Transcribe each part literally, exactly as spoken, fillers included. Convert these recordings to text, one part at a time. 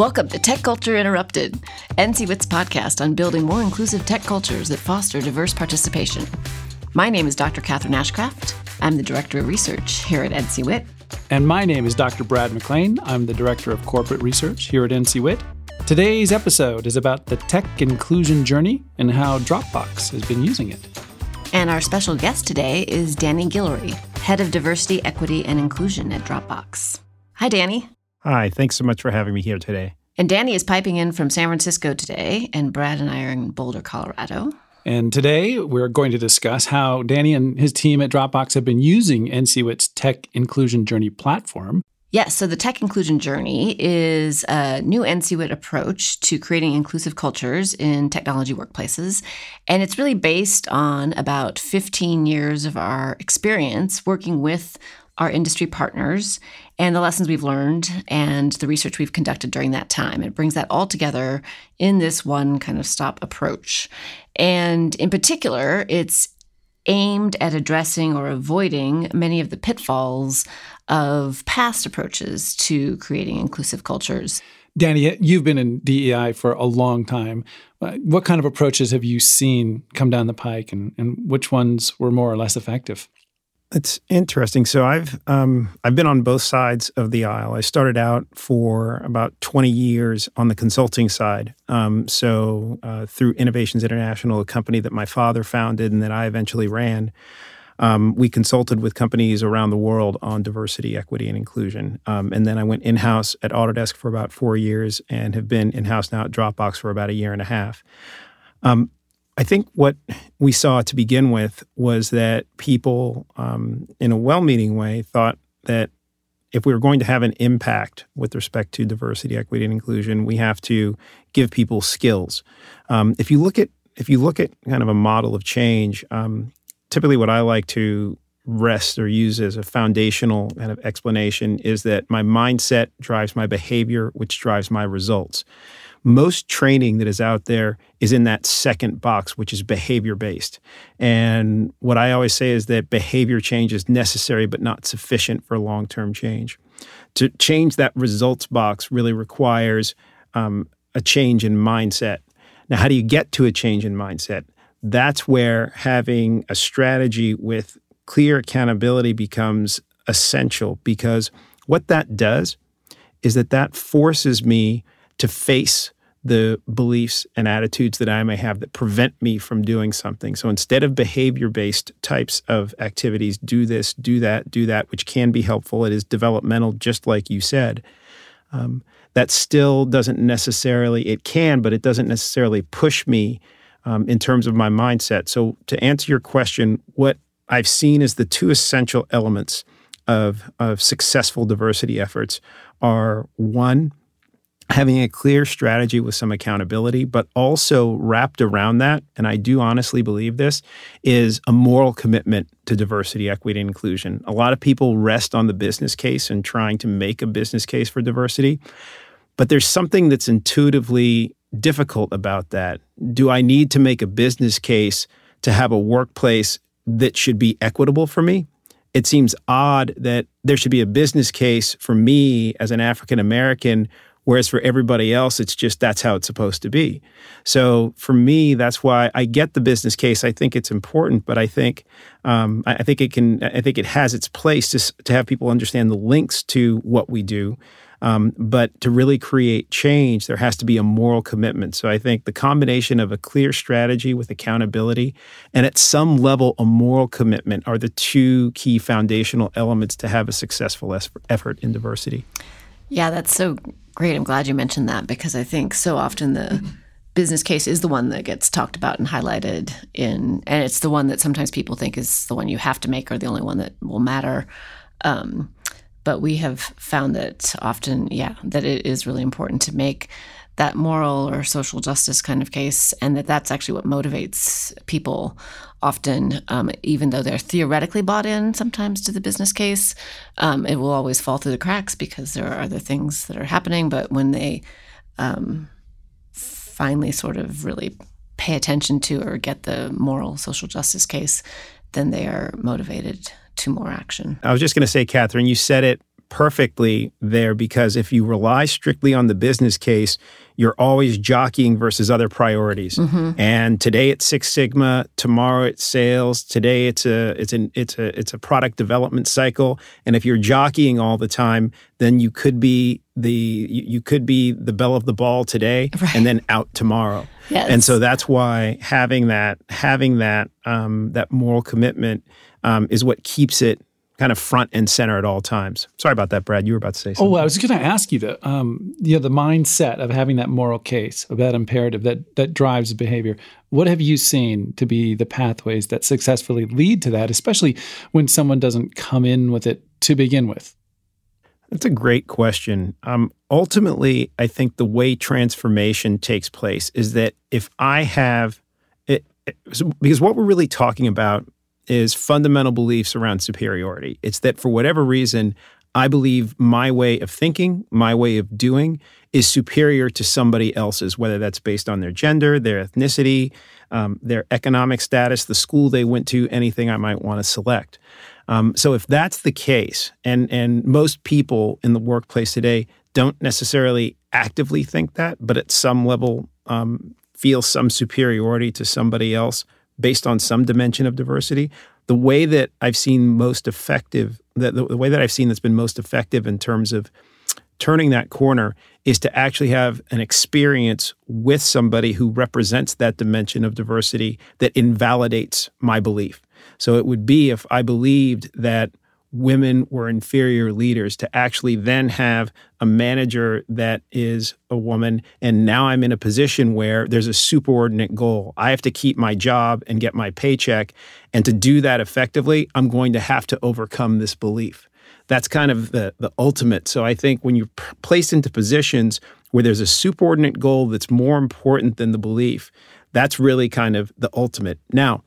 Welcome to Tech Culture Interrupted, N C W I T's podcast on building more inclusive tech cultures that foster diverse participation. My name is Doctor Catherine Ashcraft. I'm the Director of Research here at N C W I T. And my name is Doctor Brad McLean. I'm the Director of Corporate Research here at N C W I T. Today's episode is about the Tech Inclusion Journey and how Dropbox has been using it. And our special guest today is Danny Guillory, Head of Diversity, Equity, and Inclusion at Dropbox. Hi, Danny. Hi, thanks so much for having me here today. And Danny is piping in from San Francisco today, and Brad and I are in Boulder, Colorado. And today we're going to discuss how Danny and his team at Dropbox have been using N C W I T's Tech Inclusion Journey platform. Yes, yeah, so the Tech Inclusion Journey is a new N C W I T approach to creating inclusive cultures in technology workplaces. And it's really based on about fifteen years of our experience working with our industry partners and the lessons we've learned and the research we've conducted during that time. It brings that all together in this one kind of stop approach. And in particular, it's aimed at addressing or avoiding many of the pitfalls of past approaches to creating inclusive cultures. Danny, you've been in D E I for a long time. What kind of approaches have you seen come down the pike, and, and which ones were more or less effective? It's interesting. So I've um, I've been on both sides of the aisle. I started out for about twenty years on the consulting side. Um, so uh, through Innovations International, a company that my father founded and that I eventually ran, um, we consulted with companies around the world on diversity, equity, and inclusion. Um, and then I went in-house at Autodesk for about four years and have been in-house now at Dropbox for about a year and a half. Um, I think what we saw to begin with was that people, um, in a well-meaning way, thought that if we were going to have an impact with respect to diversity, equity, and inclusion, we have to give people skills. Um, if you look at if you look at kind of a model of change, um, typically what I like to rest or use as a foundational kind of explanation is that my mindset drives my behavior, which drives my results. Most training that is out there is in that second box, which is behavior-based. And what I always say is that behavior change is necessary but not sufficient for long-term change. To change that results box really requires um, a change in mindset. Now, how do you get to a change in mindset? That's where having a strategy with clear accountability becomes essential, because what that does is that that forces me to face the beliefs and attitudes that I may have that prevent me from doing something. So instead of behavior-based types of activities, do this, do that, do that, which can be helpful, it is developmental, just like you said, um, that still doesn't necessarily, it can, but it doesn't necessarily push me um, in terms of my mindset. So to answer your question, what I've seen is the two essential elements of, of successful diversity efforts are, one, having a clear strategy with some accountability, but also wrapped around that, and I do honestly believe this, is a moral commitment to diversity, equity, and inclusion. A lot of people rest on the business case and trying to make a business case for diversity, but there's something that's intuitively difficult about that. Do I need to make a business case to have a workplace that should be equitable for me? It seems odd that there should be a business case for me as an African American, whereas for everybody else, it's just that's how it's supposed to be. So for me, that's why I get the business case. I think it's important, but I think um, I, I think it can. I think it has its place to to have people understand the links to what we do. Um, but to really create change, there has to be a moral commitment. So I think the combination of a clear strategy with accountability and at some level a moral commitment are the two key foundational elements to have a successful es- effort in diversity. Yeah, that's so great. I'm glad you mentioned that, because I think so often the business case is the one that gets talked about and highlighted in, and it's the one that sometimes people think is the one you have to make or the only one that will matter. Um, but we have found that often, yeah, that it is really important to make that moral or social justice kind of case, and that that's actually what motivates people often, um, even though they're theoretically bought in sometimes to the business case. Um, it will always fall through the cracks because there are other things that are happening. But when they um, finally sort of really pay attention to or get the moral social justice case, then they are motivated to more action. I was just going to say, Catherine, you said it perfectly there, because if you rely strictly on the business case, you're always jockeying versus other priorities. Mm-hmm. And today it's Six Sigma, tomorrow it's sales, today it's a it's an it's a it's a product development cycle. And if you're jockeying all the time, then you could be the you, you could be the belle of the ball today, right, and then out tomorrow. Yes. And so that's why having that having that um, that moral commitment um, is what keeps it kind of front and center at all times. Sorry about that, Brad. You were about to say something. Oh, I was going to ask you the, um, you know, the mindset of having that moral case, of that imperative that that drives behavior. What have you seen to be the pathways that successfully lead to that, especially when someone doesn't come in with it to begin with? That's a great question. Um, ultimately, I think the way transformation takes place is that if I have it, it because what we're really talking about is fundamental beliefs around superiority. It's that for whatever reason, I believe my way of thinking, my way of doing is superior to somebody else's, whether that's based on their gender, their ethnicity, um, their economic status, the school they went to, anything I might want to select. Um, so if that's the case, and and most people in the workplace today don't necessarily actively think that, but at some level um, feel some superiority to somebody else, based on some dimension of diversity, the way that I've seen most effective, the, the way that I've seen that's been most effective in terms of turning that corner is to actually have an experience with somebody who represents that dimension of diversity that invalidates my belief. So it would be if I believed that women were inferior leaders, to actually then have a manager that is a woman. And now I'm in a position where there's a superordinate goal. I have to keep my job and get my paycheck. And to do that effectively, I'm going to have to overcome this belief. That's kind of the, the ultimate. So I think when you're placed into positions where there's a superordinate goal that's more important than the belief, that's really kind of the ultimate. Now,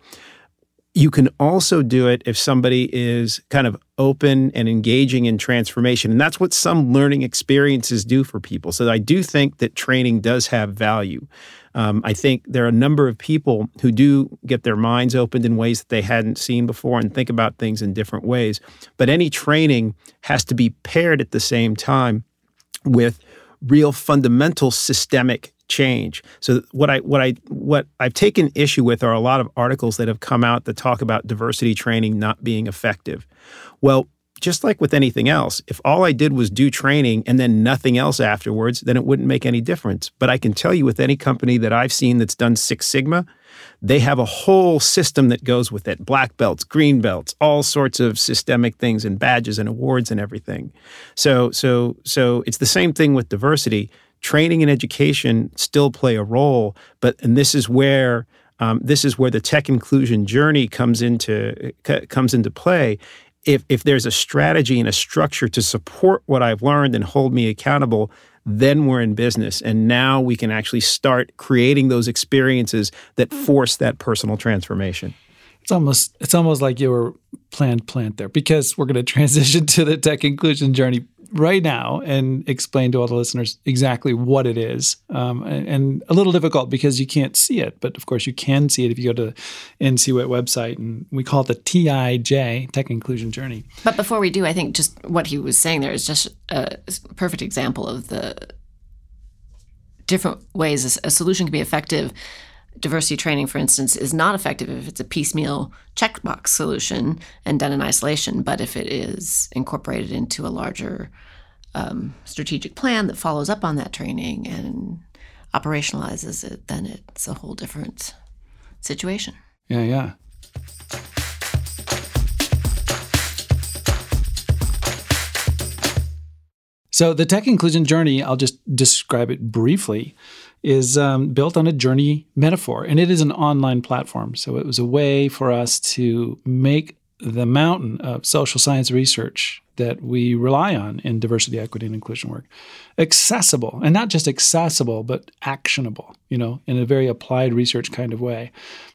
you can also do it if somebody is kind of open and engaging in transformation. And that's what some learning experiences do for people. So I do think that training does have value. Um, I think there are a number of people who do get their minds opened in ways that they hadn't seen before and think about things in different ways. But any training has to be paired at the same time with real fundamental systemic change. So what I what I what I've taken issue with are a lot of articles that have come out that talk about diversity training not being effective. Well, just like with anything else, if all I did was do training and then nothing else afterwards, then it wouldn't make any difference. But I can tell you with any company that I've seen that's done Six Sigma, they have a whole system that goes with it. Black belts, green belts, all sorts of systemic things and badges and awards and everything. So so so it's the same thing with diversity. Training and education still play a role, but and this is where um, this is where the tech inclusion journey comes into c- comes into play. If if there's a strategy and a structure to support what I've learned and hold me accountable, then we're in business, and now we can actually start creating those experiences that force that personal transformation. It's almost it's almost like you were planned plant there, because we're going to transition to the tech inclusion journey right now and explain to all the listeners exactly what it is. Um, and, and a little difficult because you can't see it, but of course you can see it if you go to the N C W I T website, and we call it the T I J, Tech Inclusion Journey. But before we do, I think just what he was saying there is just a perfect example of the different ways a solution can be effective. Diversity training, for instance, is not effective if it's a piecemeal checkbox solution and done in isolation, but if it is incorporated into a larger um, strategic plan that follows up on that training and operationalizes it, then it's a whole different situation. Yeah, yeah. So the tech inclusion journey, I'll just describe it briefly, is um, built on a journey metaphor, and it is an online platform. So it was a way for us to make the mountain of social science research that we rely on in diversity, equity, and inclusion work accessible, and not just accessible, but actionable, you know, in a very applied research kind of way.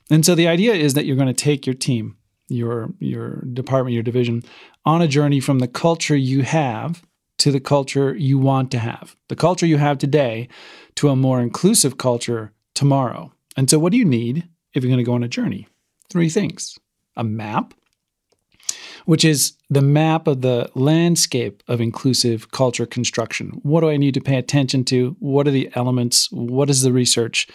And so the idea is that you're going to take your team, your your department, your division, on a journey from the culture you have to the culture you want to have, the culture you have today to a more inclusive culture tomorrow. And so what do you need if you're going to go on a journey? Three things. A map, which is the map of the landscape of inclusive culture construction. What do I need to pay attention to? What are the elements? What is the research?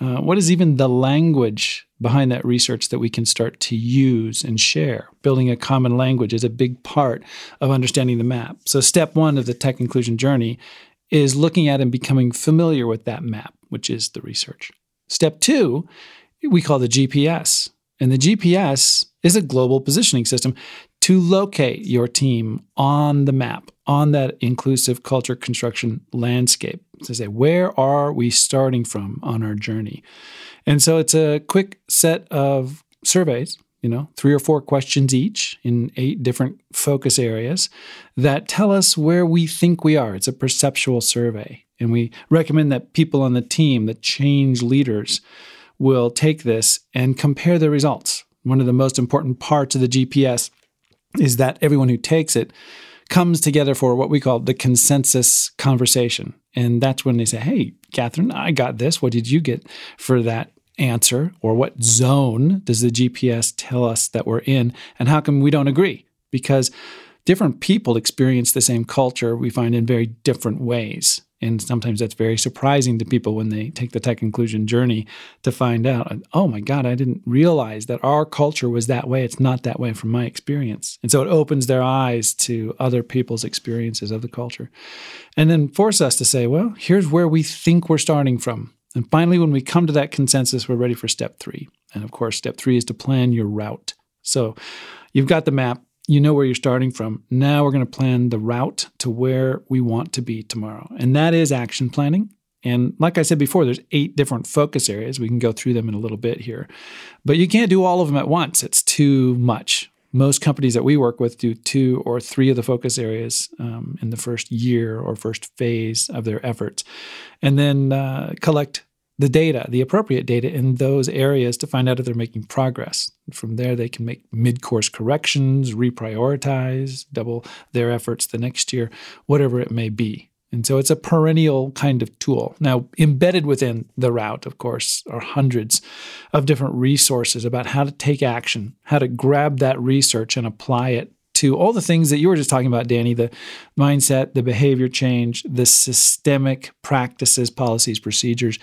Uh, what is even the language behind that research that we can start to use and share? Building a common language is a big part of understanding the map. So step one of the tech inclusion journey is looking at and becoming familiar with that map, which is the research. Step two, we call the G P S. And the G P S is a global positioning system to locate your team on the map, on that inclusive culture construction landscape. To say, where are we starting from on our journey? And so it's a quick set of surveys, you know, three or four questions each in eight different focus areas that tell us where we think we are. It's a perceptual survey. And we recommend that people on the team, the change leaders, will take this and compare the results. One of the most important parts of the G P S is that everyone who takes it comes together for what we call the consensus conversation. And that's when they say, hey, Catherine, I got this. What did you get for that answer? Or what zone does the G P S tell us that we're in? And how come we don't agree? Because different people experience the same culture, we find, in very different ways. And sometimes that's very surprising to people when they take the tech inclusion journey to find out, oh my God, I didn't realize that our culture was that way. It's not that way from my experience. And so it opens their eyes to other people's experiences of the culture. And then force us to say, well, here's where we think we're starting from. And finally, when we come to that consensus, we're ready for step three. And of course, step three is to plan your route. So you've got the map. You know where you're starting from. Now we're going to plan the route to where we want to be tomorrow. And that is action planning. And like I said before, there's eight different focus areas. We can go through them in a little bit here. But you can't do all of them at once. It's too much. Most companies that we work with do two or three of the focus areas um, in the first year or first phase of their efforts. And then uh, collect the data, the appropriate data in those areas to find out if they're making progress. From there, they can make mid-course corrections, reprioritize, double their efforts the next year, whatever it may be. And so it's a perennial kind of tool. Now, embedded within the route, of course, are hundreds of different resources about how to take action, how to grab that research and apply it to all the things that you were just talking about, Danny, the mindset, the behavior change, the systemic practices, policies, procedures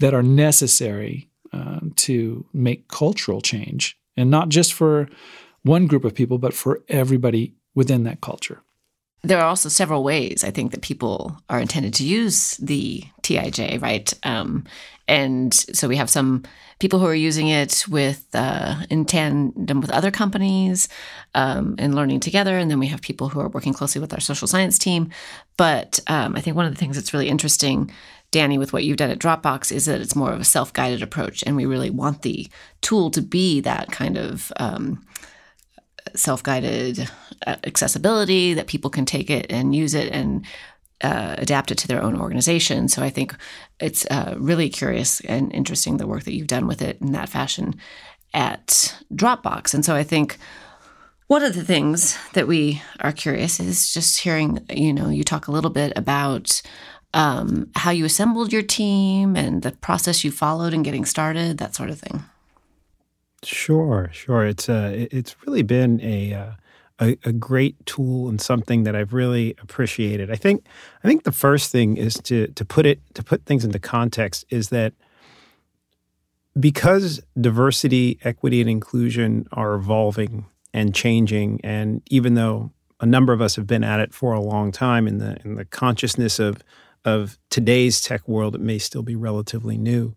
that are necessary uh, to make cultural change, and not just for one group of people, but for everybody within that culture. There are also several ways, I think, that people are intended to use the T I J, right? Um, and so we have some people who are using it with uh, in tandem with other companies um, and learning together. And then we have people who are working closely with our social science team. But um, I think one of the things that's really interesting, Danny, with what you've done at Dropbox is that it's more of a self-guided approach. And we really want the tool to be that kind of um self-guided accessibility that people can take it and use it and uh, adapt it to their own organization. So I think it's uh, really curious and interesting, the work that you've done with it in that fashion at Dropbox. And so I think one of the things that we are curious is just hearing, you know, you talk a little bit about um, how you assembled your team and the process you followed in getting started, that sort of thing. Sure, sure. It's uh, it's really been a, uh, a a great tool and something that I've really appreciated. I think I think the first thing is to to put it to put things into context is that because diversity, equity, and inclusion are evolving and changing, and even though a number of us have been at it for a long time in the in the consciousness of of today's tech world, it may still be relatively new.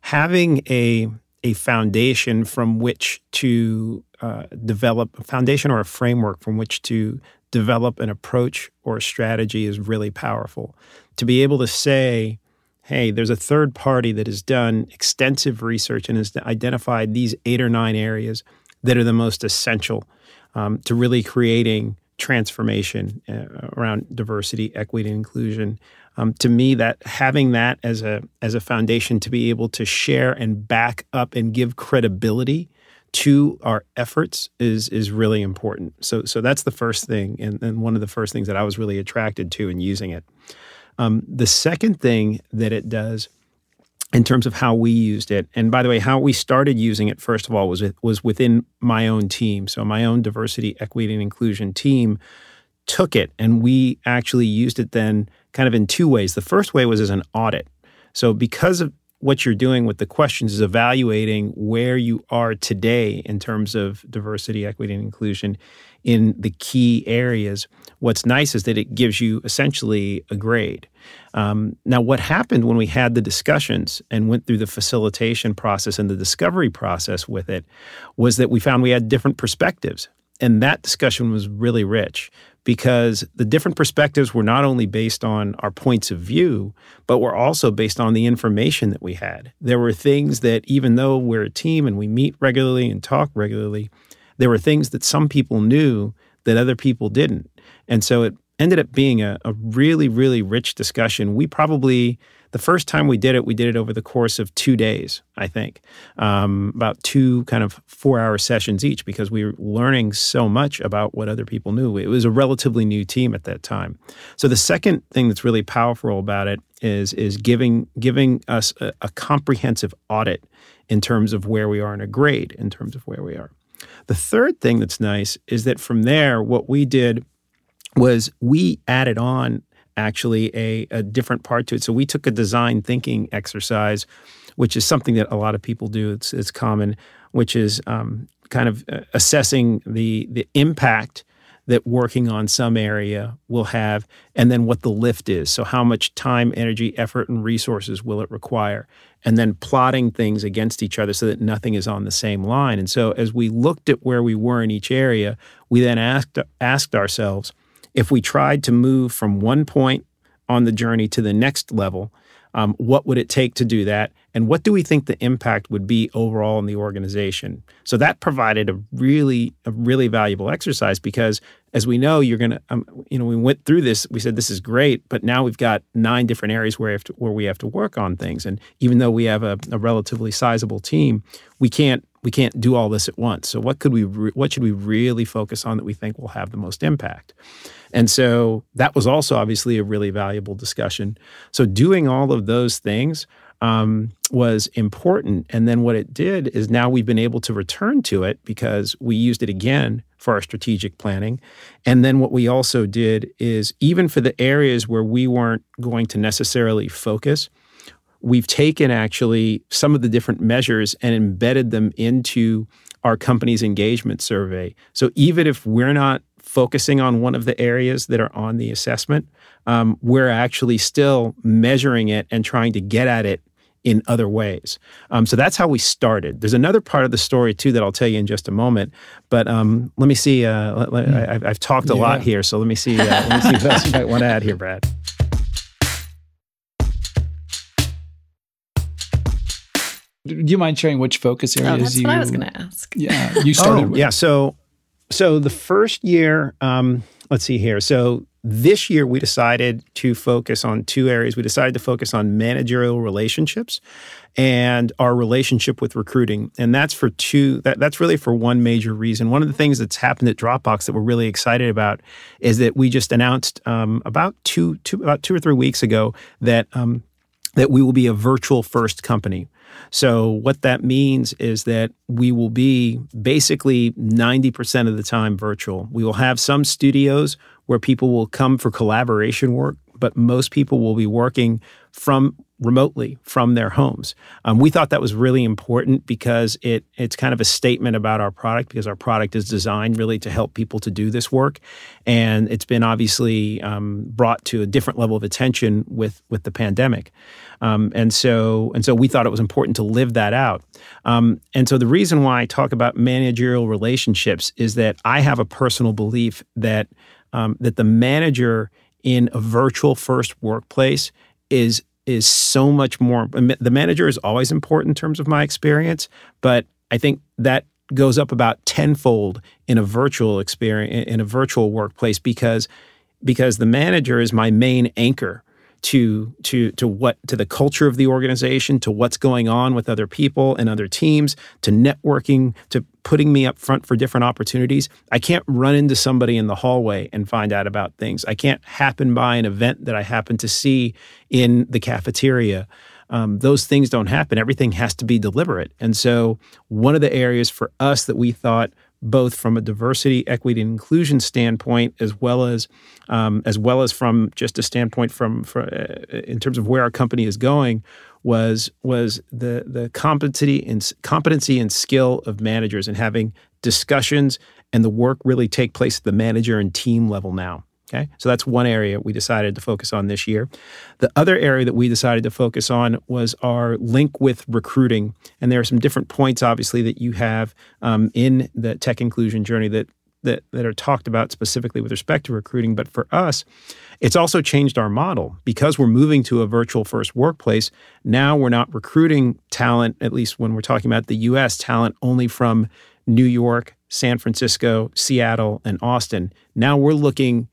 Having a a foundation from which to uh, develop, a foundation or a framework from which to develop an approach or a strategy is really powerful. To be able to say, hey, there's a third party that has done extensive research and has identified these eight or nine areas that are the most essential um, to really creating transformation uh, around diversity, equity, and inclusion. Um, to me, that having that as a as a foundation to be able to share and back up and give credibility to our efforts is is really important. So so that's the first thing, and, and one of the first things that I was really attracted to in using it. Um, the second thing that it does in terms of how we used it. And by the way, how we started using it, first of all, was it was within my own team. So my own diversity, equity, and inclusion team took it, and we actually used it then kind of in two ways. The first way was as an audit. So because of what you're doing with the questions is evaluating where you are today in terms of diversity, equity, and inclusion in the key areas. What's nice is that it gives you essentially a grade. Um, now, what happened when we had the discussions and went through the facilitation process and the discovery process with it was that we found we had different perspectives. And that discussion was really rich because the different perspectives were not only based on our points of view, but were also based on the information that we had. There were things that, even though we're a team and we meet regularly and talk regularly, there were things that some people knew that other people didn't. And so it ended up being a, a really, really rich discussion. We probably, the first time we did it, we did it over the course of two days, I think, um, about two kind of four-hour sessions each because we were learning so much about what other people knew. It was a relatively new team at that time. So the second thing that's really powerful about it is, is giving, giving us a, a comprehensive audit in terms of where we are and a grade in terms of where we are. The third thing that's nice is that from there, what we did was we added on actually a, a different part to it. So we took a design thinking exercise, which is something that a lot of people do. It's, it's common, which is um, kind of assessing the, the impact that working on some area will have, and then what the lift is. So how much time, energy, effort, and resources will it require? And then plotting things against each other so that nothing is on the same line. And so as we looked at where we were in each area, we then asked asked ourselves, if we tried to move from one point on the journey to the next level, um, what would it take to do that? And what do we think the impact would be overall in the organization? So that provided a really, a really valuable exercise because, as we know, you're going to, um, you know, we went through this, we said, this is great, but now we've got nine different areas where we have to, where we have to work on things. And even though we have a, a relatively sizable team, we can't, we can't do all this at once. So what could we, re- what should we really focus on that we think will have the most impact? And so that was also obviously a really valuable discussion. So doing all of those things Um, was important. And then what it did is now we've been able to return to it because we used it again for our strategic planning. And then what we also did is even for the areas where we weren't going to necessarily focus, we've taken actually some of the different measures and embedded them into our company's engagement survey. So even if we're not focusing on one of the areas that are on the assessment, um, we're actually still measuring it and trying to get at it in other ways. Um, so that's how we started. There's another part of the story too that I'll tell you in just a moment, but um, let me see, uh, let, let, I, I've, I've talked a yeah. lot here, so let me see, uh, let me see what else you might want to add here, Brad. Do you mind sharing which focus areas oh, that's you- That's what I was going to ask. Yeah, you started oh, with. Yeah, so, so the first year, um, let's see here. So this year we decided to focus on two areas. We decided to focus on managerial relationships and our relationship with recruiting. And that's for two, that, that's really for one major reason. One of the things that's happened at Dropbox that we're really excited about is that we just announced um, about two, two, about two or three weeks ago that, um, that we will be a virtual first company. So what that means is that we will be basically ninety percent of the time virtual. We will have some studios where people will come for collaboration work, but most people will be working from remotely from their homes. Um, we thought that was really important because it it's kind of a statement about our product because our product is designed really to help people to do this work. And it's been obviously um, brought to a different level of attention with, with the pandemic. Um, and so and so we thought it was important to live that out. Um, and so the reason why I talk about managerial relationships is that I have a personal belief that um, that the manager in a virtual first workplace is is so much more. The manager is always important in terms of my experience, but I think that goes up about tenfold in a virtual experience, in a virtual workplace, because because the manager is my main anchor to to to what to the culture of the organization, to what's going on with other people and other teams, to networking, to putting me up front for different opportunities. I can't run into somebody in the hallway and find out about things. I can't happen by an event that I happen to see in the cafeteria. um, those things don't happen. Everything has to be deliberate. And so one of the areas for us that we thought, both from a diversity, equity, and inclusion standpoint, as well as um, as well as from just a standpoint from, from uh, in terms of where our company is going, was was the the competency and competency and skill of managers, and having discussions and the work really take place at the manager and team level now. Okay, so that's one area we decided to focus on this year. The other area that we decided to focus on was our link with recruiting. And there are some different points, obviously, that you have um, in the tech inclusion journey that, that that are talked about specifically with respect to recruiting. But for us, it's also changed our model. Because we're moving to a virtual first workplace, now we're not recruiting talent, at least when we're talking about the U S talent, only from New York, San Francisco, Seattle, and Austin. Now we're looking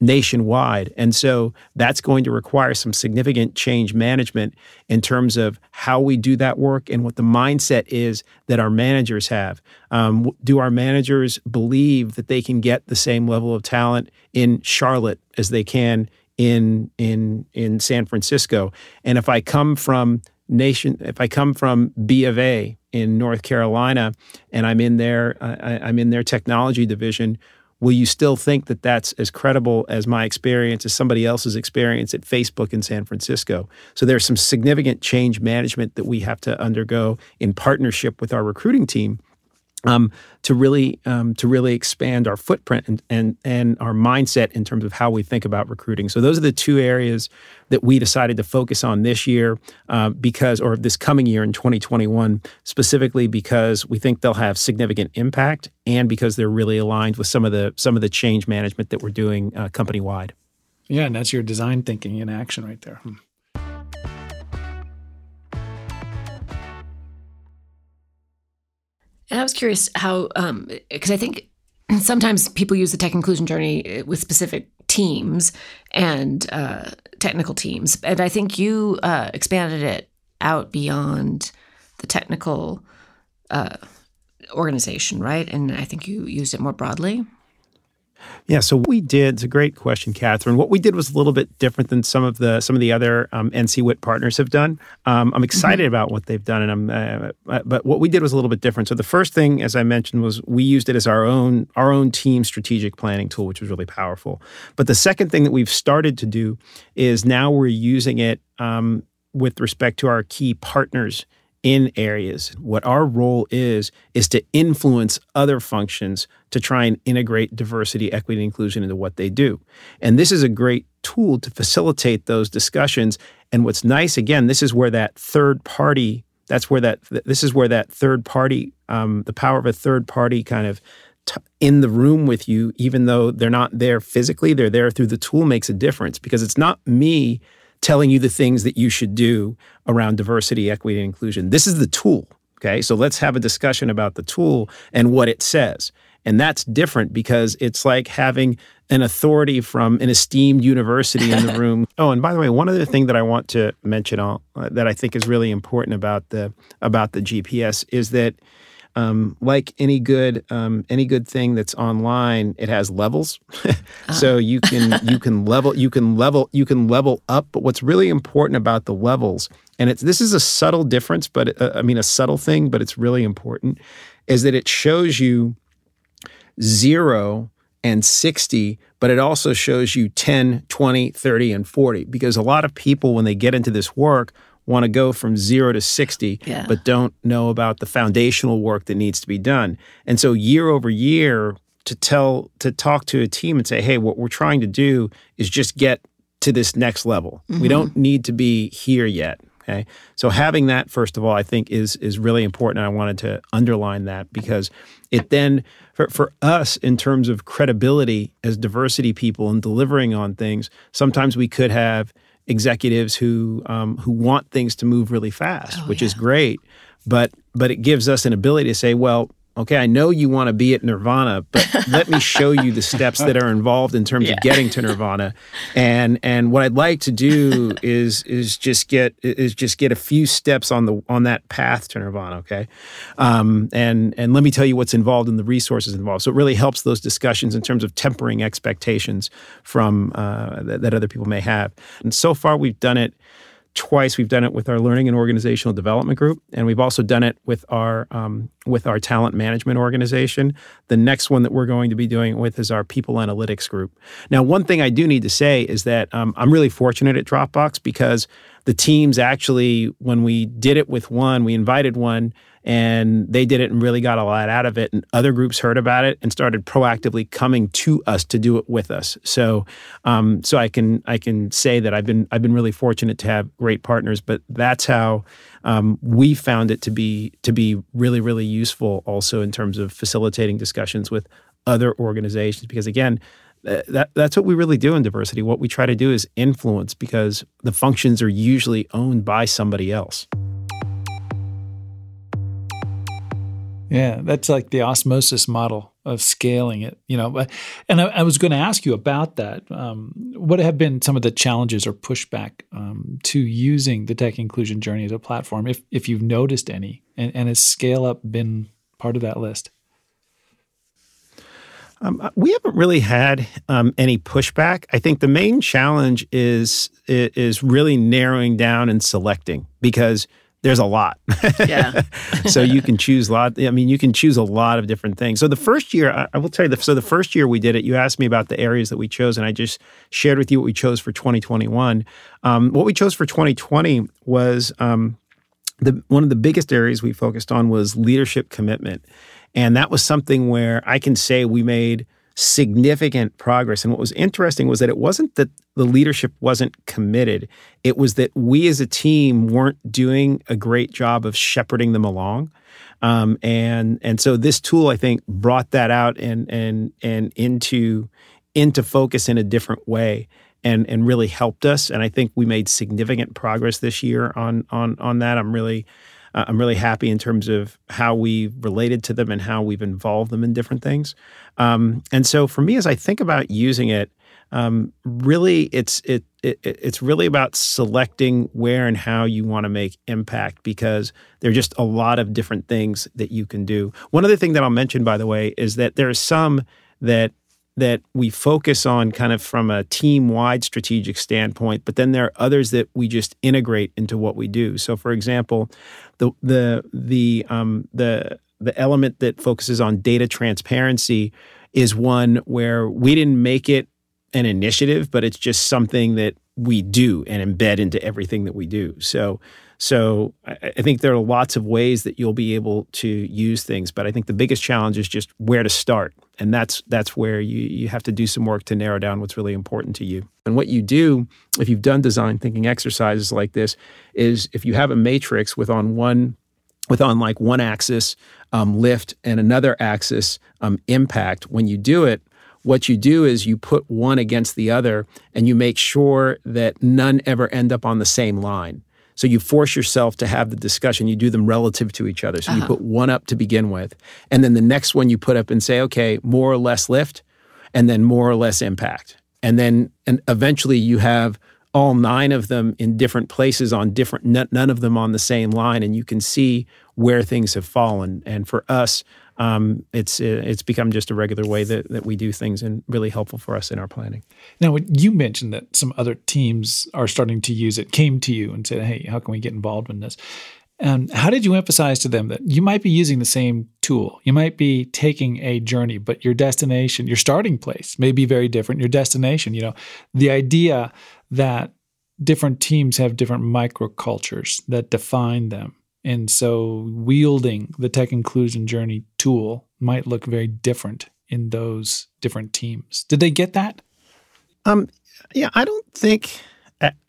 nationwide. And so that's going to require some significant change management in terms of how we do that work and what the mindset is that our managers have. Um, do our managers believe that they can get the same level of talent in Charlotte as they can in in in San Francisco? And if I come from nation, if I come from B of A in North Carolina and I'm in their I, I'm in their technology division, will you still think that that's as credible as my experience as somebody else's experience at Facebook in San Francisco? So there's some significant change management that we have to undergo in partnership with our recruiting team um, to really um, to really expand our footprint and, and and our mindset in terms of how we think about recruiting. So those are the two areas that we decided to focus on this year uh, because, or this coming year in twenty twenty-one, specifically because we think they'll have significant impact and because they're really aligned with some of the some of the change management that we're doing uh, company-wide. Yeah, and that's your design thinking in action right there. Hmm. And I was curious how, um, because I think sometimes people use the tech inclusion journey with specific teams and uh, technical teams. And I think you uh, expanded it out beyond the technical uh, organization, right? And I think you used it more broadly. Yeah, so what we did, it's a great question, Catherine. What we did was a little bit different than some of the some of the other um, N C W I T partners have done. Um, I'm excited mm-hmm. about what they've done, and I'm uh, but what we did was a little bit different. So the first thing, as I mentioned, was we used it as our own our own team strategic planning tool, which was really powerful. But the second thing that we've started to do is now we're using it um, with respect to our key partners in areas. What our role is, is to influence other functions to try and integrate diversity, equity, and inclusion into what they do. And this is a great tool to facilitate those discussions. And what's nice, again, this is where that third party, that's where that, this is where that third party, um, the power of a third party kind of t- in the room with you, even though they're not there physically, they're there through the tool, makes a difference, because it's not me telling you the things that you should do around diversity, equity, and inclusion. This is the tool, okay? So let's have a discussion about the tool and what it says. And that's different because it's like having an authority from an esteemed university in the room. Oh, and by the way, one other thing that I want to mention uh, that I think is really important about the about the G P S is that Um, like any good um, any good thing that's online, it has levels. So you can you can level you can level you can level up. But what's really important about the levels, and it's this is a subtle difference, but uh, I mean a subtle thing, but it's really important, is that it shows you zero and sixty, but it also shows you ten, twenty, thirty, and forty. Because a lot of people, when they get into this work, want to go from zero to sixty, yeah. but don't know about the foundational work that needs to be done. And so year over year, to tell, to talk to a team and say, hey, what we're trying to do is just get to this next level. Mm-hmm. We don't need to be here yet, okay? So having that, first of all, I think is is really important. And I wanted to underline that because it then, for, for us, in terms of credibility as diversity people and delivering on things, sometimes we could have executives who um, who want things to move really fast, oh, which yeah. is great, but but it gives us an ability to say, well, okay, I know you want to be at Nirvana, but let me show you the steps that are involved in terms yeah. of getting to Nirvana, and and what I'd like to do is is just get is just get a few steps on the on that path to Nirvana, okay, um, and and let me tell you what's involved and the resources involved. So it really helps those discussions in terms of tempering expectations from uh, that, that other people may have. And so far, we've done it twice. We've done it with our learning and organizational development group, and we've also done it with our um, with our talent management organization. The next one that we're going to be doing it with is our people analytics group. Now, one thing I do need to say is that um, I'm really fortunate at Dropbox because the teams actually, when we did it with one, we invited one, and they did it and really got a lot out of it. And other groups heard about it and started proactively coming to us to do it with us. So, um, so I can I can say that I've been I've been really fortunate to have great partners. But that's how um, we found it to be to be really really useful also in terms of facilitating discussions with other organizations. Because again, that that's what we really do in diversity. What we try to do is influence, because the functions are usually owned by somebody else. Yeah, that's like the osmosis model of scaling it, you know. And I, I was going to ask you about that. Um, what have been some of the challenges or pushback um, to using the Tech Inclusion Journey as a platform, if if you've noticed any? And, and has scale up been part of that list? Um, we haven't really had um, any pushback. I think the main challenge is is really narrowing down and selecting, because there's a lot. Yeah. So you can choose a lot. I mean, you can choose a lot of different things. So the first year, I, I will tell you, the, so the first year we did it, you asked me about the areas that we chose, and I just shared with you what we chose for twenty twenty-one. Um, what we chose for twenty twenty was um, the one of the biggest areas we focused on was leadership commitment. And that was something where I can say we made significant progress. And what was interesting was that it wasn't that the leadership wasn't committed. It was that we as a team weren't doing a great job of shepherding them along. Um, and and so this tool, I think, brought that out and and and into into focus in a different way, and and really helped us. And I think we made significant progress this year on on on that. I'm really Uh, I'm really happy in terms of how we related to them and how we've involved them in different things. Um, and so for me, as I think about using it, um, really it's it, it it's really about selecting where and how you want to make impact, because there are just a lot of different things that you can do. One other thing that I'll mention, by the way, is that there are some that that we focus on kind of from a team-wide strategic standpoint, but then there are others that we just integrate into what we do. So, for example, the the the um, the the element that focuses on data transparency is one where we didn't make it an initiative, but it's just something that we do and embed into everything that we do. So, so I, I think there are lots of ways that you'll be able to use things, but I think the biggest challenge is just where to start. And that's that's where you, you have to do some work to narrow down what's really important to you. And what you do, if you've done design thinking exercises like this, is if you have a matrix with on one with on like one axis um, lift and another axis um, impact, when you do it, what you do is you put one against the other and you make sure that none ever end up on the same line. So you force yourself to have the discussion. You do them relative to each other. So uh-huh. You put one up to begin with. And then the next one you put up and say, okay, more or less lift, and then more or less impact. And then and eventually you have all nine of them in different places on different, none of them on the same line. And you can see where things have fallen. And for us, Um, it's it's become just a regular way that, that we do things, and really helpful for us in our planning. Now, you mentioned that some other teams are starting to use it, came to you and said, hey, how can we get involved in this? Um, how did you emphasize to them that you might be using the same tool? You might be taking a journey, but your destination, your starting place may be very different. Your destination, you know, the idea that different teams have different microcultures that define them. And so wielding the Tech Inclusion Journey tool might look very different in those different teams. Did they get that? Um, yeah, I don't think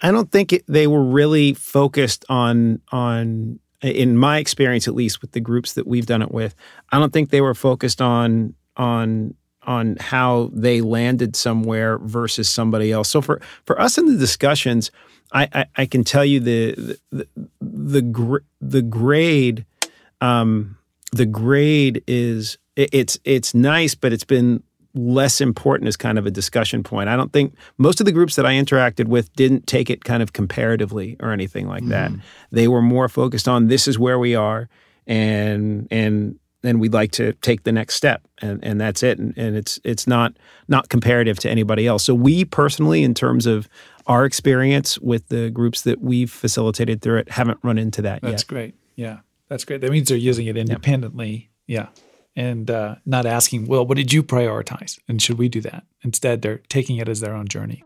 I don't think it, they were really focused on on in my experience, at least with the groups that we've done it with. I don't think they were focused on on on how they landed somewhere versus somebody else. So for for us in the discussions, I, I, I can tell you the the the, gr- the grade um, the grade is it, it's it's nice, but it's been less important as kind of a discussion point. I don't think most of the groups that I interacted with didn't take it kind of comparatively or anything like mm-hmm. that. They were more focused on this is where we are, and and and we'd like to take the next step, and, and that's it. And, and it's it's not not comparative to anybody else. So we personally, in terms of our experience with the groups that we've facilitated through it, haven't run into that that's yet. That's great. Yeah, that's great. That means they're using it independently. Yeah. yeah. And uh, not asking, well, what did you prioritize? And should we do that? Instead, they're taking it as their own journey.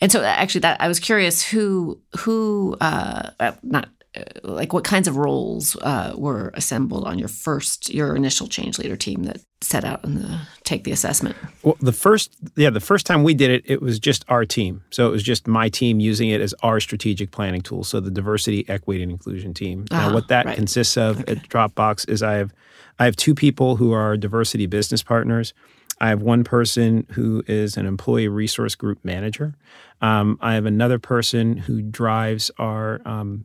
And so actually that I was curious who, who uh, not uh, like what kinds of roles uh, were assembled on your first, your initial change leader team that set out and the, take the assessment? Well, the first, yeah, the first time we did it, it was just our team. So it was just my team using it as our strategic planning tool. So the diversity, equity, and inclusion team. Uh-huh, now what that right. consists of okay. at Dropbox is I have, I have two people who are diversity business partners. I have one person who is an employee resource group manager. Um, I have another person who drives our, um,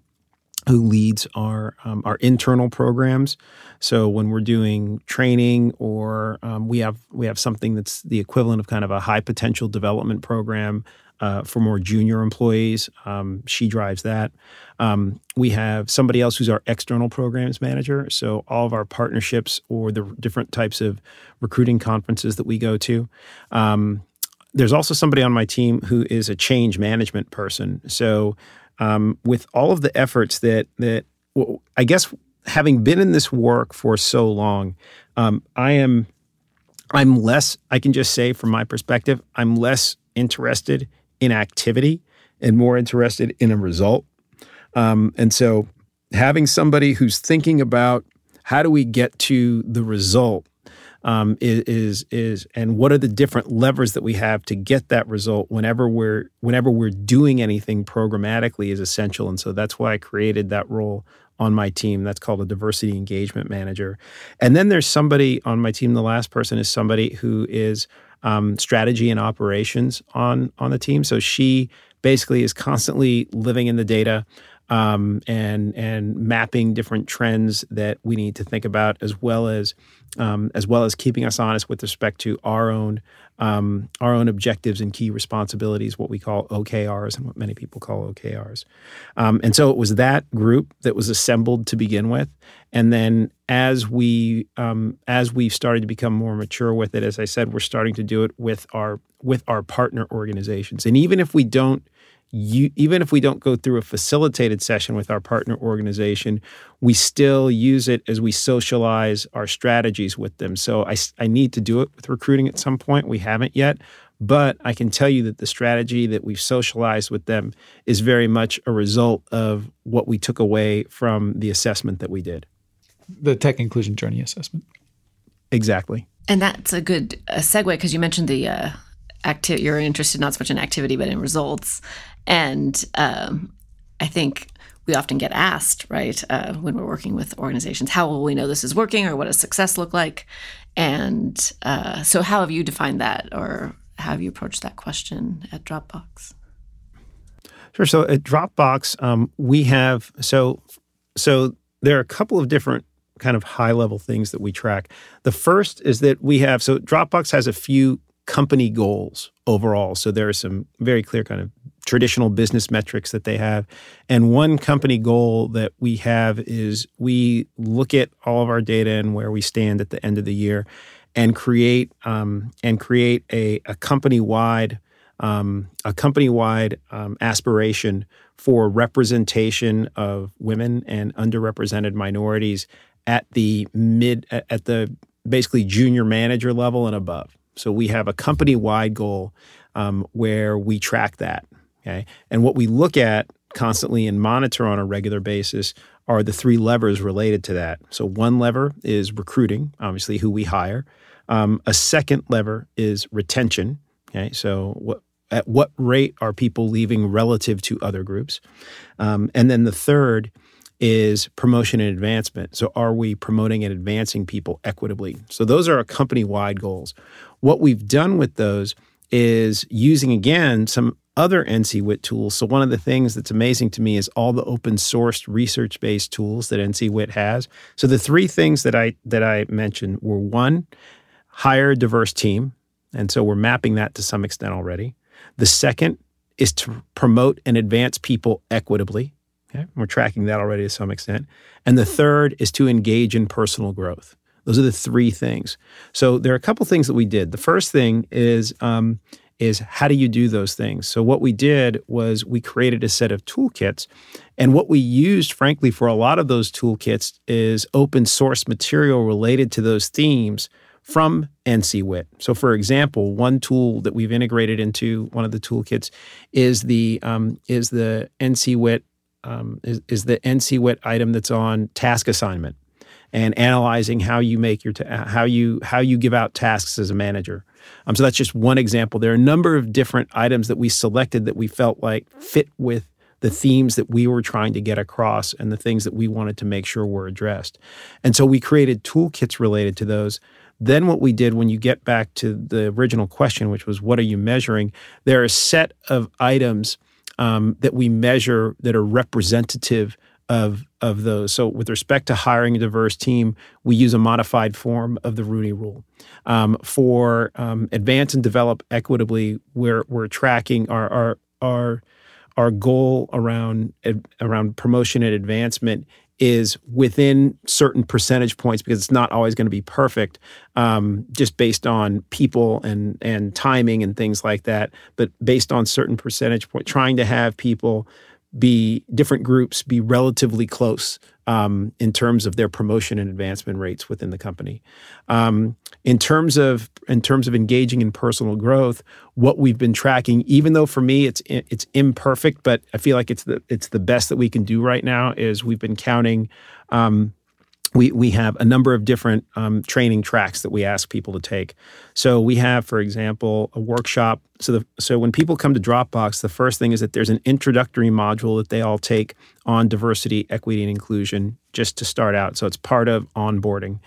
who leads our um, our internal programs. So when we're doing training, or um, we have we have something that's the equivalent of kind of a high potential development program uh, for more junior employees. Um, she drives that. Um, we have somebody else who's our external programs manager. So all of our partnerships or the different types of recruiting conferences that we go to. Um, there's also somebody on my team who is a change management person. So um, with all of the efforts that, that well, I guess having been in this work for so long, um, I am, I'm less, I can just say from my perspective, I'm less interested in activity and more interested in a result. Um, and so having somebody who's thinking about how do we get to the result um, is, is, is, and what are the different levers that we have to get that result whenever we're, whenever we're doing anything programmatically is essential. And so that's why I created that role on my team. That's called a diversity engagement manager. And then there's somebody on my team, the last person is somebody who is um, strategy and operations on, on the team. So she basically is constantly living in the data, Um, and and mapping different trends that we need to think about, as well as um, as well as keeping us honest with respect to our own um, our own objectives and key responsibilities, what we call O K Rs and what many people call O K Rs. Um, and so it was that group that was assembled to begin with, and then as we um, as we've started to become more mature with it, as I said, we're starting to do it with our with our partner organizations, and even if we don't. You, even if we don't go through a facilitated session with our partner organization, we still use it as we socialize our strategies with them. So I, I need to do it with recruiting at some point. We haven't yet, but I can tell you that the strategy that we've socialized with them is very much a result of what we took away from the assessment that we did. The Tech Inclusion Journey assessment. Exactly. And that's a good uh, segue because you mentioned the uh, acti- you're interested not so much in activity, but in results. And um, I think we often get asked, right, uh, when we're working with organizations, how will we know this is working or what does success look like? And uh, so how have you defined that or how have you approached that question at Dropbox? Sure. So at Dropbox, um, we have so so there are a couple of different kind of high-level things that we track. The first is that we have, so Dropbox has a few company goals overall. So there are some very clear kind of traditional business metrics that they have. And one company goal that we have is we look at all of our data and where we stand at the end of the year and create um, and create a, a company-wide um, a company-wide um, aspiration for representation of women and underrepresented minorities at the mid at the basically junior manager level and above. So we have a company-wide goal um, where we track that. Okay. And what we look at constantly and monitor on a regular basis are the three levers related to that. So one lever is recruiting, obviously who we hire. Um, a second lever is retention. Okay. So what, at what rate are people leaving relative to other groups? Um, and then the third is promotion and advancement. So are we promoting and advancing people equitably? So those are our company-wide goals. What we've done with those is using, again, some other N C W I T tools. So one of the things that's amazing to me is all the open sourced research-based tools that N C W I T has. So the three things that I that I mentioned were one, hire a diverse team. And so we're mapping that to some extent already. The second is to promote and advance people equitably. Okay? We're tracking that already to some extent. And the third is to engage in personal growth. Those are the three things. So there are a couple things that we did. The first thing is, um, is how do you do those things? So what we did was we created a set of toolkits. And what we used, frankly, for a lot of those toolkits is open source material related to those themes from N C W I T. So for example, one tool that we've integrated into one of the toolkits is the um, is the N C W I T um, is, is the N C W I T item that's on task assignment and analyzing how you make your ta- how you how you give out tasks as a manager. Um, so that's just one example. There are a number of different items that we selected that we felt like fit with the themes that we were trying to get across and the things that we wanted to make sure were addressed. And so we created toolkits related to those. Then what we did, when you get back to the original question, which was what are you measuring, there are a set of items um, that we measure that are representative of, of those. So with respect to hiring a diverse team, we use a modified form of the Rooney rule. Um, for um, advance and develop equitably, we're, we're tracking our our our our goal around around promotion and advancement is within certain percentage points, because it's not always going to be perfect, um, just based on people and and timing and things like that, but based on certain percentage point, trying to have people be, different groups be relatively close um, in terms of their promotion and advancement rates within the company. Um, in terms of in terms of engaging in personal growth, what we've been tracking, even though for me it's it's imperfect, but I feel like it's the it's the best that we can do right now, is we've been counting. Um, we we have a number of different um, training tracks that we ask people to take. So we have, for example, a workshop. So the, so when people come to Dropbox, the first thing is that there's an introductory module that they all take on diversity, equity, and inclusion just to start out. So it's part of onboarding.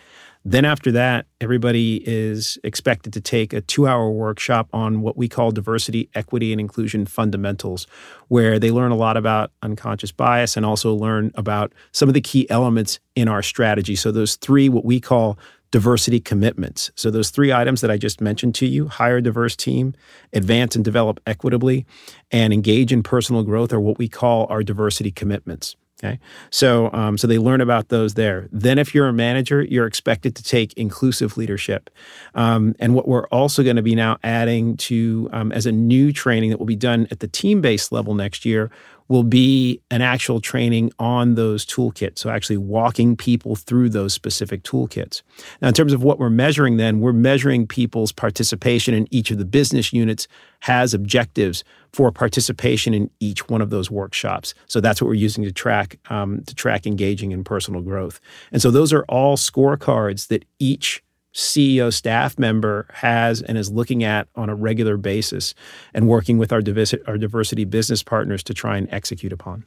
Then after that, everybody is expected to take a two-hour workshop on what we call diversity, equity, and inclusion fundamentals, where they learn a lot about unconscious bias and also learn about some of the key elements in our strategy. So those three, what we call diversity commitments. So those three items that I just mentioned to you, hire a diverse team, advance and develop equitably, and engage in personal growth, are what we call our diversity commitments. Okay, so um, so they learn about those there. Then if you're a manager, you're expected to take inclusive leadership. Um, and what we're also going to be now adding to um, as a new training that will be done at the team-based level next year will be an actual training on those toolkits. So actually walking people through those specific toolkits. Now, in terms of what we're measuring then, we're measuring people's participation, in each of the business units has objectives for participation in each one of those workshops. So that's what we're using to track um, to track engaging in personal growth. And so those are all scorecards that each C E O staff member has and is looking at on a regular basis and working with our divis- our diversity business partners to try and execute upon.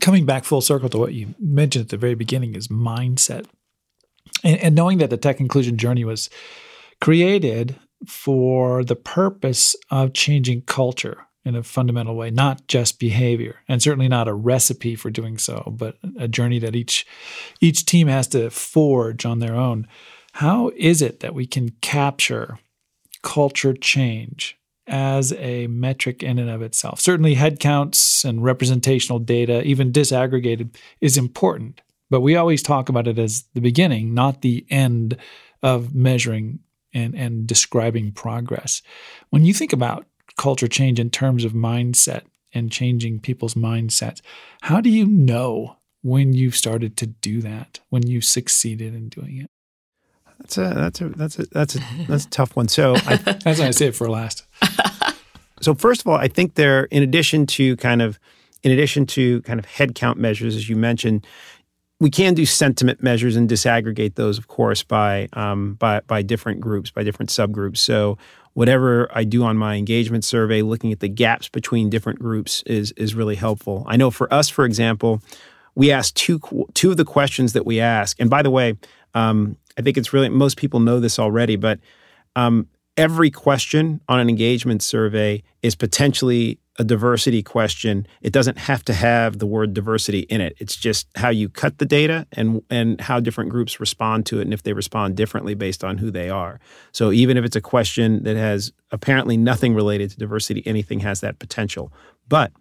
Coming back full circle to what you mentioned at the very beginning is mindset. And, and knowing that the Tech Inclusion Journey was created for the purpose of changing culture in a fundamental way, not just behavior, and certainly not a recipe for doing so, but a journey that each each team has to forge on their own. How is it that we can capture culture change as a metric in and of itself? Certainly headcounts and representational data, even disaggregated, is important, but we always talk about it as the beginning, not the end of measuring and, and describing progress. When you think about culture change in terms of mindset and changing people's mindsets, how do you know when you've started to do that, when you've succeeded in doing it? That's a that's a that's a that's a that's a tough one. So I, that's why I say it for last. So first of all, I think there, in addition to kind of in addition to kind of headcount measures, as you mentioned, we can do sentiment measures and disaggregate those, of course, by um, by by different groups, by different subgroups. So whatever I do on my engagement survey, looking at the gaps between different groups is is really helpful. I know for us, for example, we ask two two of the questions that we ask. And by the way, um, I think it's really, most people know this already, but um, every question on an engagement survey is potentially a diversity question, it doesn't have to have the word diversity in it. It's just how you cut the data and and how different groups respond to it, and if they respond differently based on who they are. So even if it's a question that has apparently nothing related to diversity, anything has that potential. But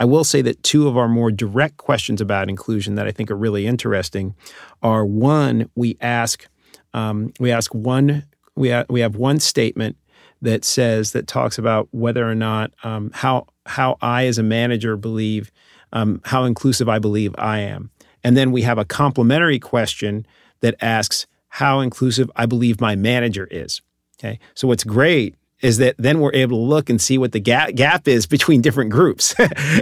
I will say that two of our more direct questions about inclusion that I think are really interesting are, one, we ask um, we ask one we ha- we have one statement that says, that talks about whether or not, um, how how I as a manager believe, um, how inclusive I believe I am. And then we have a complementary question that asks how inclusive I believe my manager is, okay? So what's great is that then we're able to look and see what the gap, gap is between different groups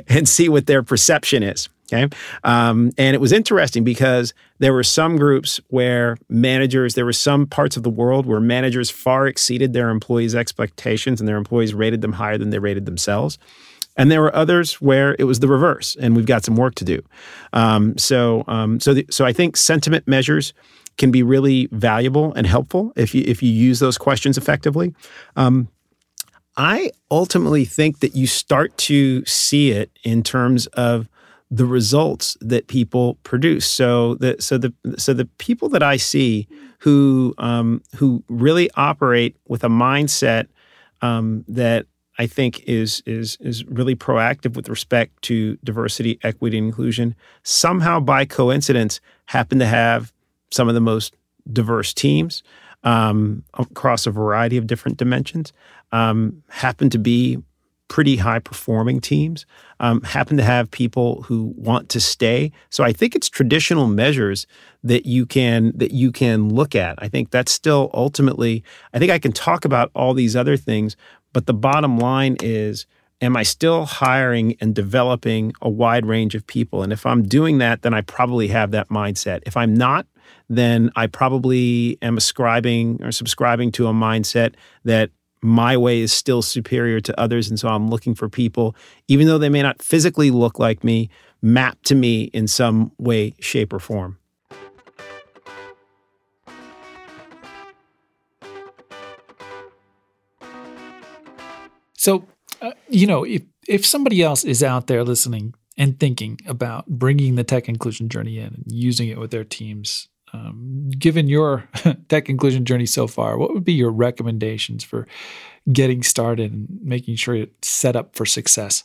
and see what their perception is, okay? Um, and it was interesting because there were some groups where managers, there were some parts of the world where managers far exceeded their employees' expectations and their employees rated them higher than they rated themselves. And there were others where it was the reverse, and we've got some work to do. Um, so um, so, the, so I think sentiment measures can be really valuable and helpful if you if you use those questions effectively. Um, I ultimately think that you start to see it in terms of the results that people produce. So the so the so the people that I see who um, who really operate with a mindset um, that I think is is is really proactive with respect to diversity, equity, and inclusion, somehow by coincidence happen to have some of the most diverse teams um, across a variety of different dimensions, um, happen to be pretty high-performing teams, um, happen to have people who want to stay. So I think it's traditional measures that you can that you can look at. I think that's still ultimately, I think I can talk about all these other things, but the bottom line is, am I still hiring and developing a wide range of people? And if I'm doing that, then I probably have that mindset. If I'm not, then I probably am ascribing or subscribing to a mindset that my way is still superior to others. And so I'm looking for people, even though they may not physically look like me, mapped to me in some way, shape, or form. So, uh, you know, if, if somebody else is out there listening and thinking about bringing the tech inclusion journey in and using it with their teams, Um, given your tech inclusion journey so far, what would be your recommendations for getting started and making sure it's set up for success?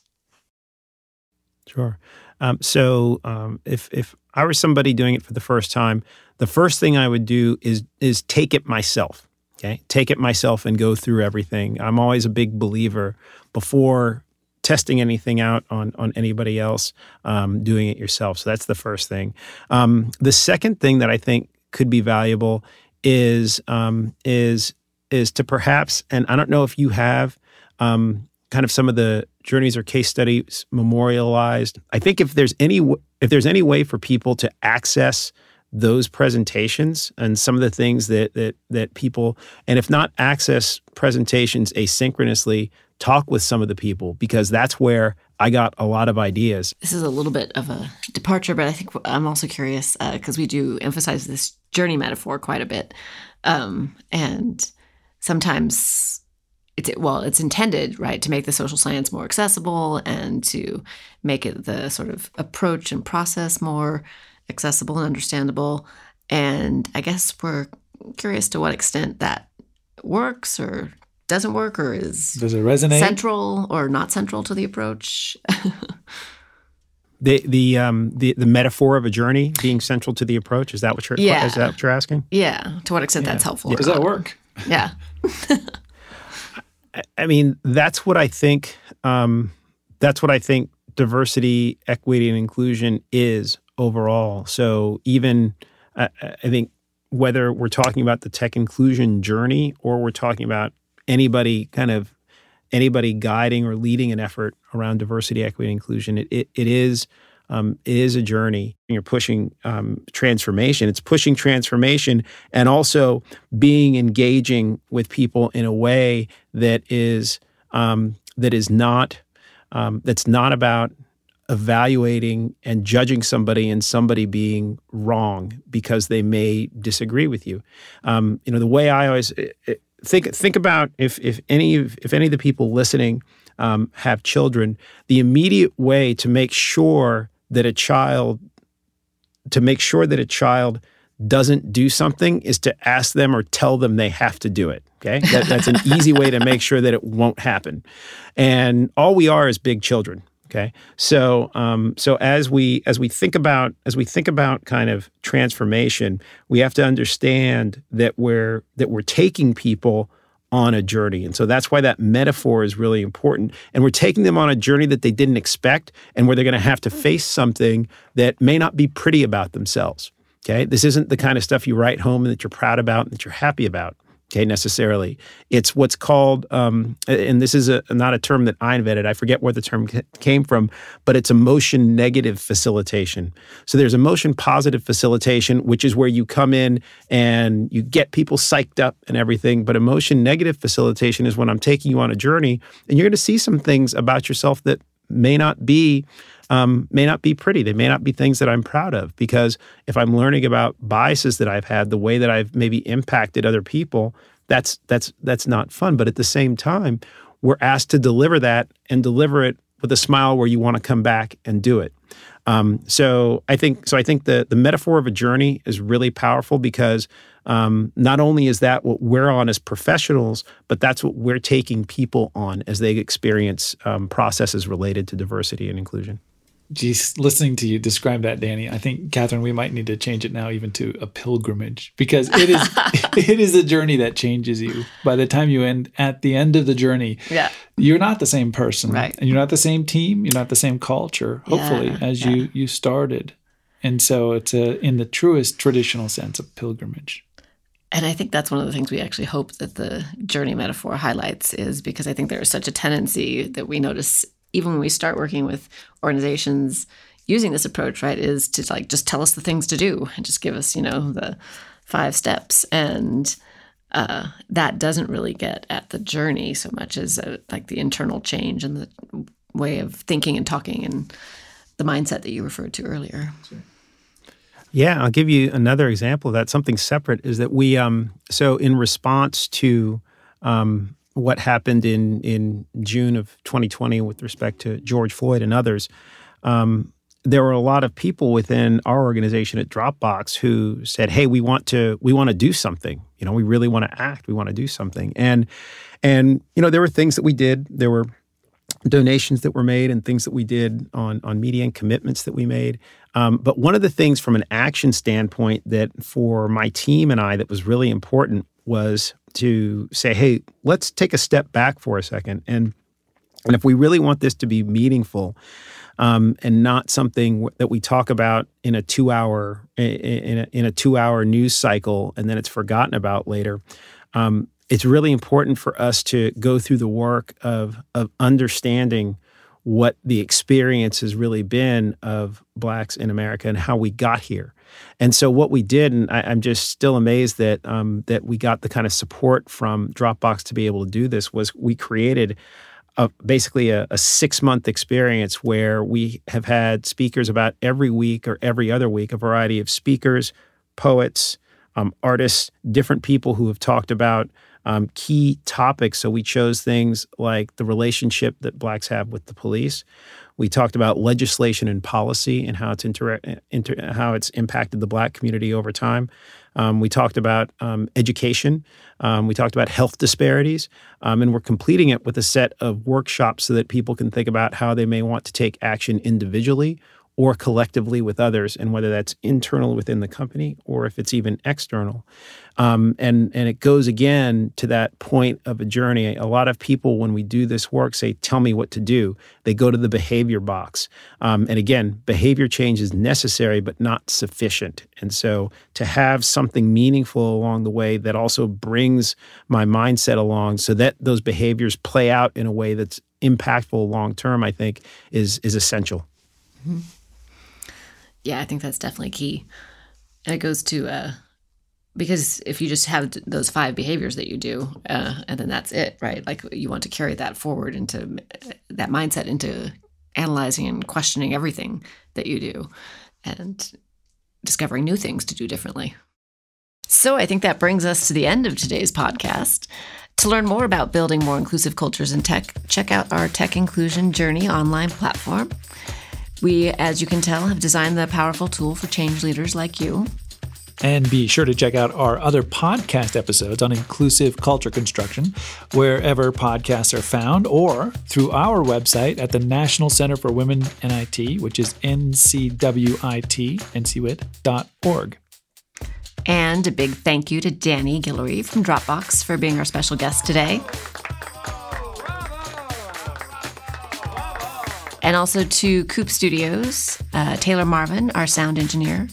Sure. Um, so um, if if I were somebody doing it for the first time, the first thing I would do is is take it myself. Okay, take it myself and go through everything. I'm always a big believer, before testing anything out on, on anybody else, um, doing it yourself. So that's the first thing. Um, the second thing that I think could be valuable is um, is is to perhaps, and I don't know if you have um, kind of some of the journeys or case studies memorialized. I think if there's any if there's any way for people to access those presentations and some of the things that that that people, and if not access presentations asynchronously, talk with some of the people, because that's where I got a lot of ideas. This is a little bit of a departure, but I think I'm also curious because uh, we do emphasize this journey metaphor quite a bit. Um, and sometimes it's, well, it's intended, right, to make the social science more accessible and to make it the sort of approach and process more accessible and understandable. And I guess we're curious to what extent that works or doesn't work, or is Does it resonate? Central or not central to the approach? the the um the, the metaphor of a journey being central to the approach, is that what you're yeah. is that what you're asking? Yeah. To what extent yeah. that's helpful. Yeah. Does that work? Yeah. I, I mean, that's what I think um, that's what I think diversity, equity, and inclusion is overall. So even uh, I think whether we're talking about the tech inclusion journey or we're talking about anybody kind of anybody guiding or leading an effort around diversity, equity, and inclusion, it it, it is um, it is a journey. You're pushing um, transformation. It's pushing transformation and also being engaging with people in a way that is um, that is not um, that's not about evaluating and judging somebody and somebody being wrong because they may disagree with you. Um, you know, the way I always. It, it, Think think about if if any if any of the people listening um, have children, the immediate way to make sure that a child, to make sure that a child doesn't do something is to ask them or tell them they have to do it. Okay, that, that's an easy way to make sure that it won't happen. And all we are is big children. Okay, so um, so as we as we think about as we think about kind of transformation, we have to understand that we're that we're taking people on a journey, and so that's why that metaphor is really important. And we're taking them on a journey that they didn't expect, and where they're going to have to face something that may not be pretty about themselves. Okay, this isn't the kind of stuff you write home and that you're proud about and that you're happy about. Okay, necessarily. It's what's called, um, and this is a, not a term that I invented, I forget where the term c- came from, but it's emotion negative facilitation. So there's emotion positive facilitation, which is where you come in and you get people psyched up and everything, but emotion negative facilitation is when I'm taking you on a journey and you're going to see some things about yourself that may not be Um, may not be pretty. They may not be things that I'm proud of, because if I'm learning about biases that I've had, the way that I've maybe impacted other people, that's that's that's not fun. But at the same time, we're asked to deliver that and deliver it with a smile where you want to come back and do it. Um, so I think so. I think the the metaphor of a journey is really powerful, because um, not only is that what we're on as professionals, but that's what we're taking people on as they experience um, processes related to diversity and inclusion. Geez, listening to you describe that, Danny, I think, Catherine, we might need to change it now even to a pilgrimage, because it is it is a journey that changes you. By the time you end, at the end of the journey, yeah. you're not the same person. Right. And you're not the same team. You're not the same culture, hopefully, yeah, as yeah. you you started. And so it's a, in the truest traditional sense of pilgrimage. And I think that's one of the things we actually hope that the journey metaphor highlights, is because I think there is such a tendency that we notice even when we start working with organizations using this approach, right, is to like just tell us the things to do and just give us, you know, the five steps. And uh, that doesn't really get at the journey so much as uh, like the internal change and the way of thinking and talking and the mindset that you referred to earlier. Sure. Yeah, I'll give you another example of that. Something separate is that we, um, so in response to, um, what happened in, in June of twenty twenty with respect to George Floyd and others, um, there were a lot of people within our organization at Dropbox who said, hey, we want to we want to do something. You know, we really want to act. We want to do something. And, and you know, there were things that we did. There were donations that were made and things that we did on, on media and commitments that we made. Um, but one of the things from an action standpoint that for my team and I that was really important was to say, hey, let's take a step back for a second. And, and if we really want this to be meaningful um, and not something w- that we talk about in a two-hour in a, in a two-hour news cycle and then it's forgotten about later, um, it's really important for us to go through the work of of understanding what the experience has really been of Blacks in America and how we got here. And so what we did, and I, I'm just still amazed that um, that we got the kind of support from Dropbox to be able to do this, was we created a, basically a, a six-month experience where we have had speakers about every week or every other week, a variety of speakers, poets, um, artists, different people who have talked about um, key topics. So we chose things like the relationship that Blacks have with the police. We talked about legislation and policy and how it's inter- inter- how it's impacted the Black community over time. Um, we talked about um, education. Um, we talked about health disparities. Um, and we're completing it with a set of workshops so that people can think about how they may want to take action individually or collectively with others, and whether that's internal within the company or if it's even external. Um, and, and it goes again to that point of a journey. A lot of people, when we do this work, say, tell me what to do. They go to the behavior box. Um, and again, behavior change is necessary, but not sufficient. And so to have something meaningful along the way that also brings my mindset along so that those behaviors play out in a way that's impactful long-term, I think, is, is essential. Mm-hmm. Yeah, I think that's definitely key. And it goes to, uh, because if you just have those five behaviors that you do, uh, and then that's it, right? Like you want to carry that forward into that mindset, into analyzing and questioning everything that you do and discovering new things to do differently. So I think that brings us to the end of today's podcast. To learn more about building more inclusive cultures in tech, check out our Tech Inclusion Journey online platform. We, as you can tell, have designed the powerful tool for change leaders like you. And be sure to check out our other podcast episodes on inclusive culture construction, wherever podcasts are found, or through our website at the National Center for Women N I T, which is N C W I T, N C W I T dot org. And a big thank you to Danny Guillory from Dropbox for being our special guest today. And also to Coop Studios, uh, Taylor Marvin, our sound engineer,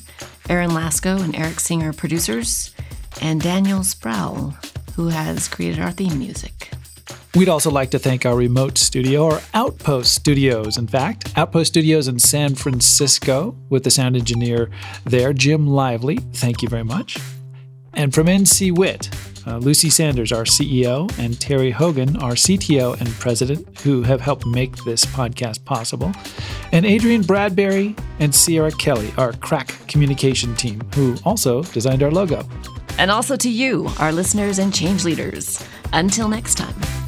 Aaron Lasko and Eric Singer, producers, and Daniel Sproul, who has created our theme music. We'd also like to thank our remote studio, or Outpost Studios. In fact, Outpost Studios in San Francisco, with the sound engineer there, Jim Lively. Thank you very much. And from N C W I T, uh, Lucy Sanders, our C E O, and Terry Hogan, our C T O and president, who have helped make this podcast possible. And Adrian Bradbury and Sierra Kelly, our crack communication team, who also designed our logo. And also to you, our listeners and change leaders. Until next time.